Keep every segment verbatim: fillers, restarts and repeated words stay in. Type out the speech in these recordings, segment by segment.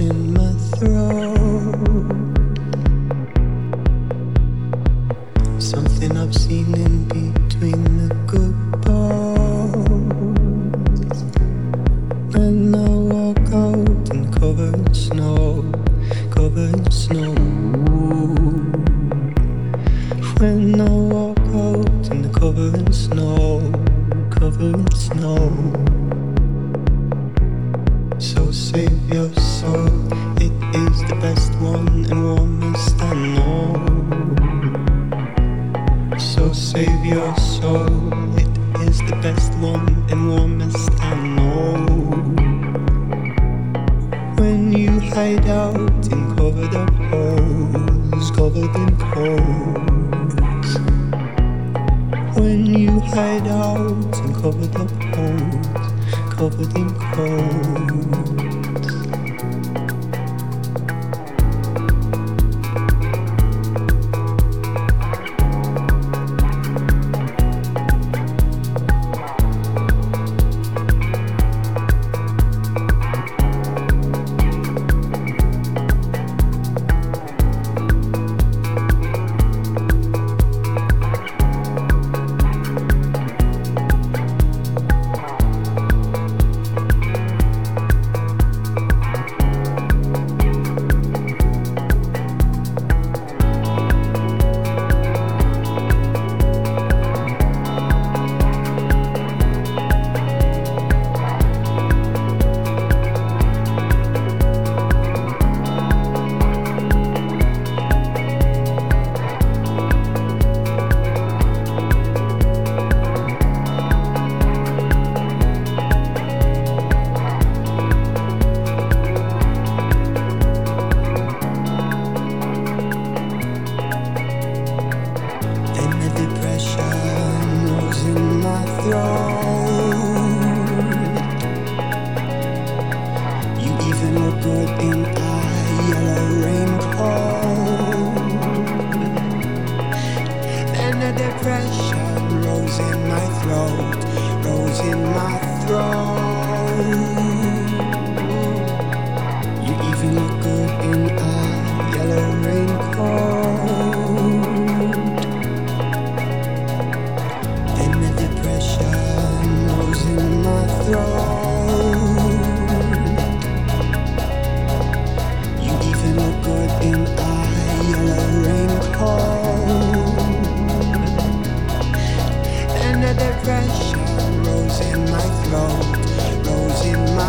in my throat, something I've seen in between the good parts. When I walk out and covered in snow, covered in snow. When I walk out and covered in snow, covered in snow. So save your soul, it is the best one and warmest I know. So save your soul, it is the best one and warmest I know. When you hide out in covered up holes, covered in coals. When you hide out in covered up holes, covered in cold. Depression rose in my throat, rose in my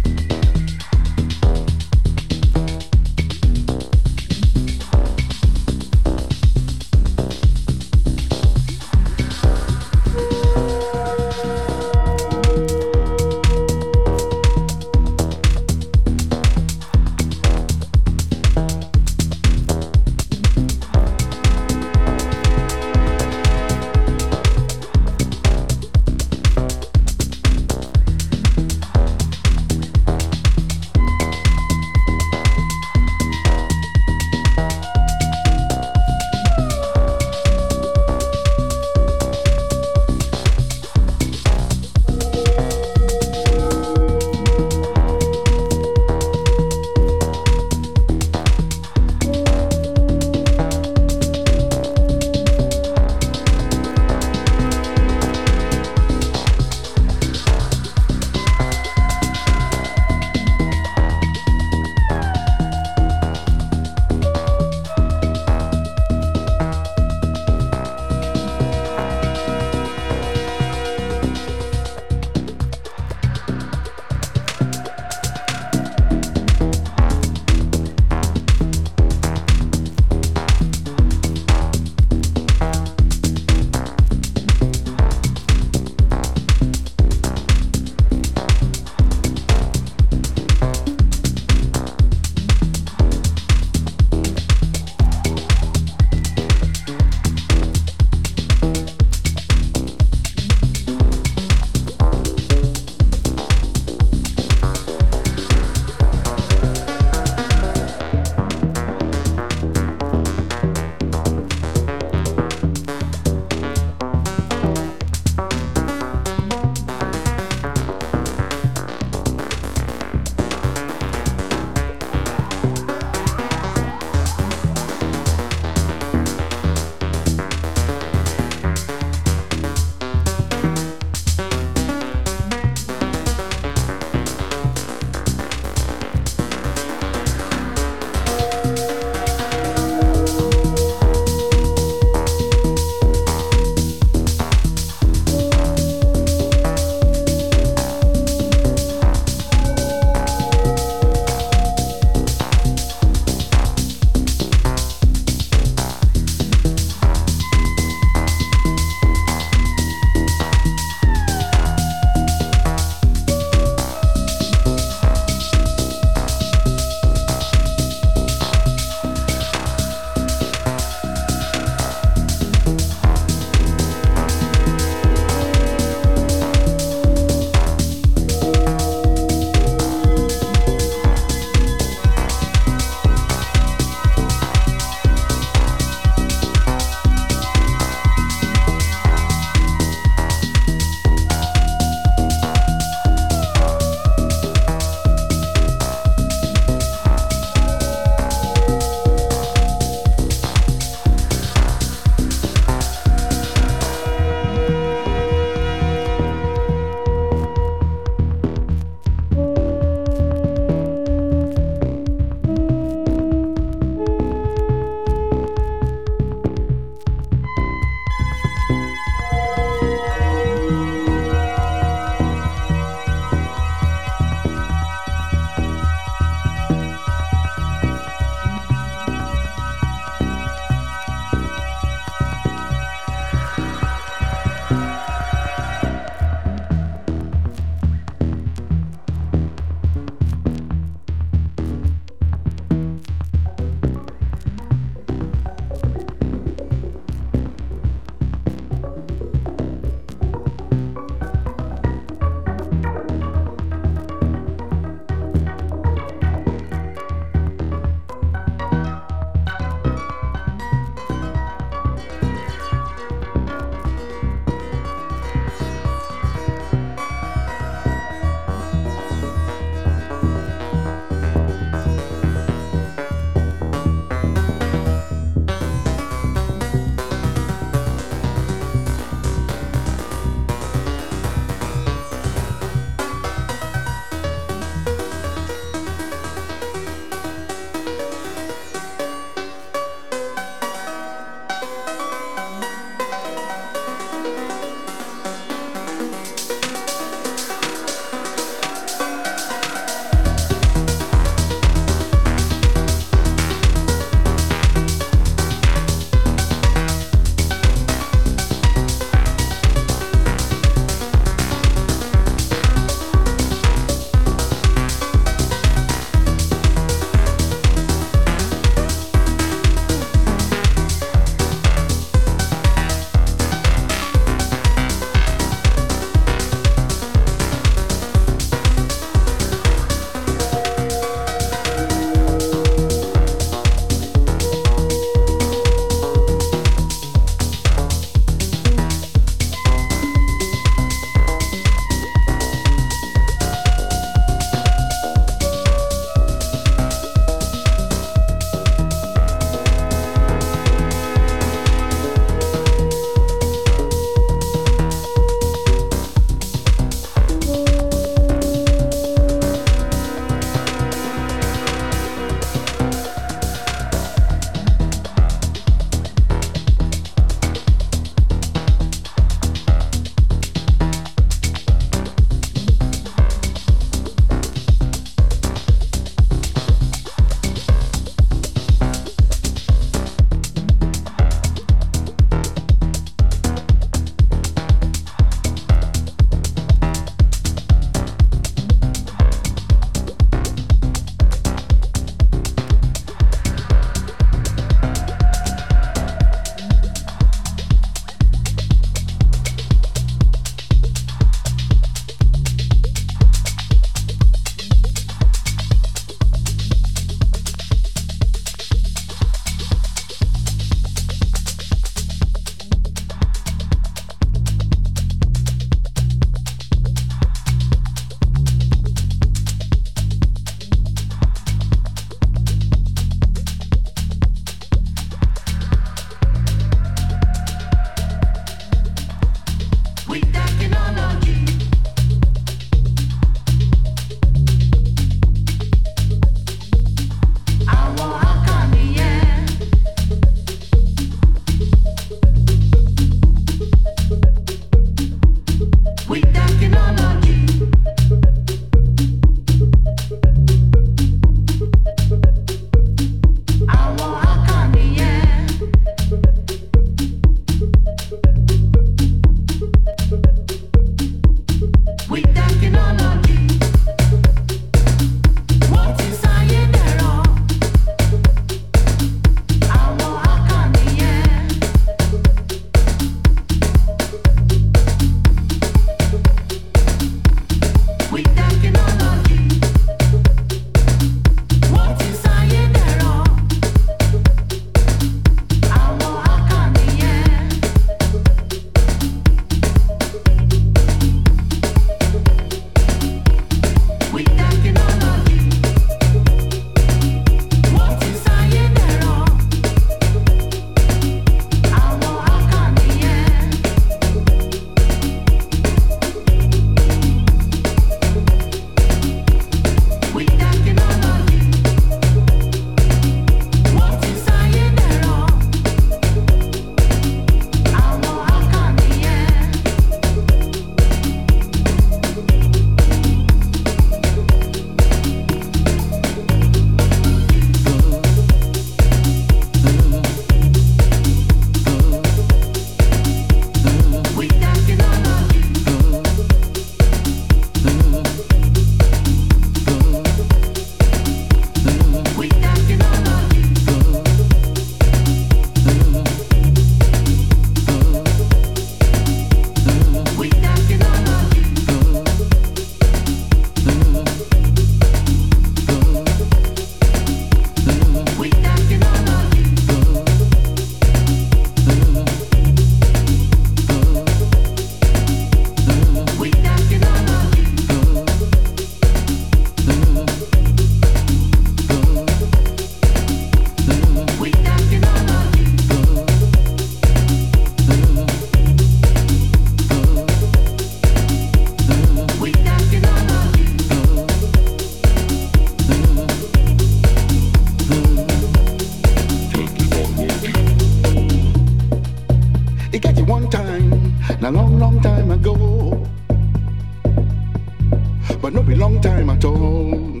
but not be long time at all.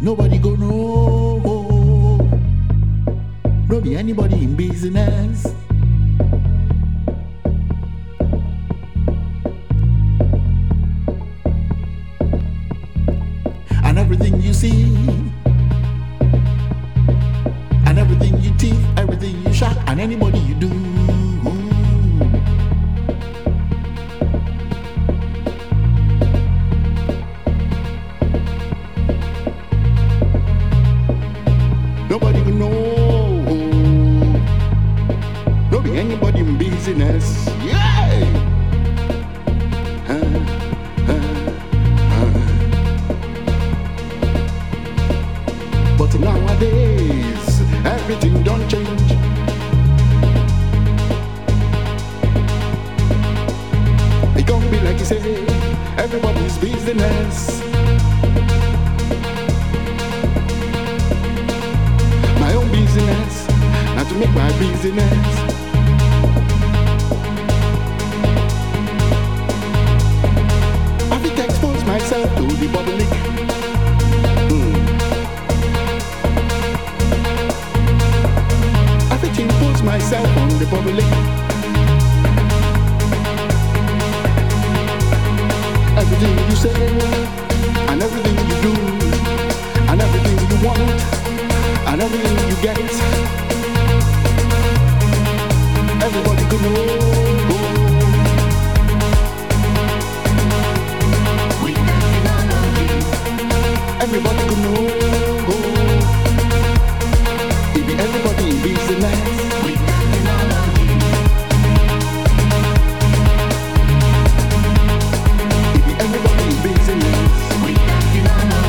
Nobody go know, no be anybody in business. And everything you see, and everything you teeth, everything you shot, and anybody you do, nobody can know. Don't be anybody in business. Yay! Huh, huh, huh. But nowadays, everything don't change. It can't be like you say, everybody's business. Business, not to make my business. I think I expose myself to the public. Mm. I think I impose myself on the public. Everything you say, and everything you do, and everything you want, and everything you get, everybody could know. We nothing on our knees. Everybody could know. It be everybody in business. We nothing on our knees. It be everybody in business. We nothing on our knees.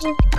Thank you.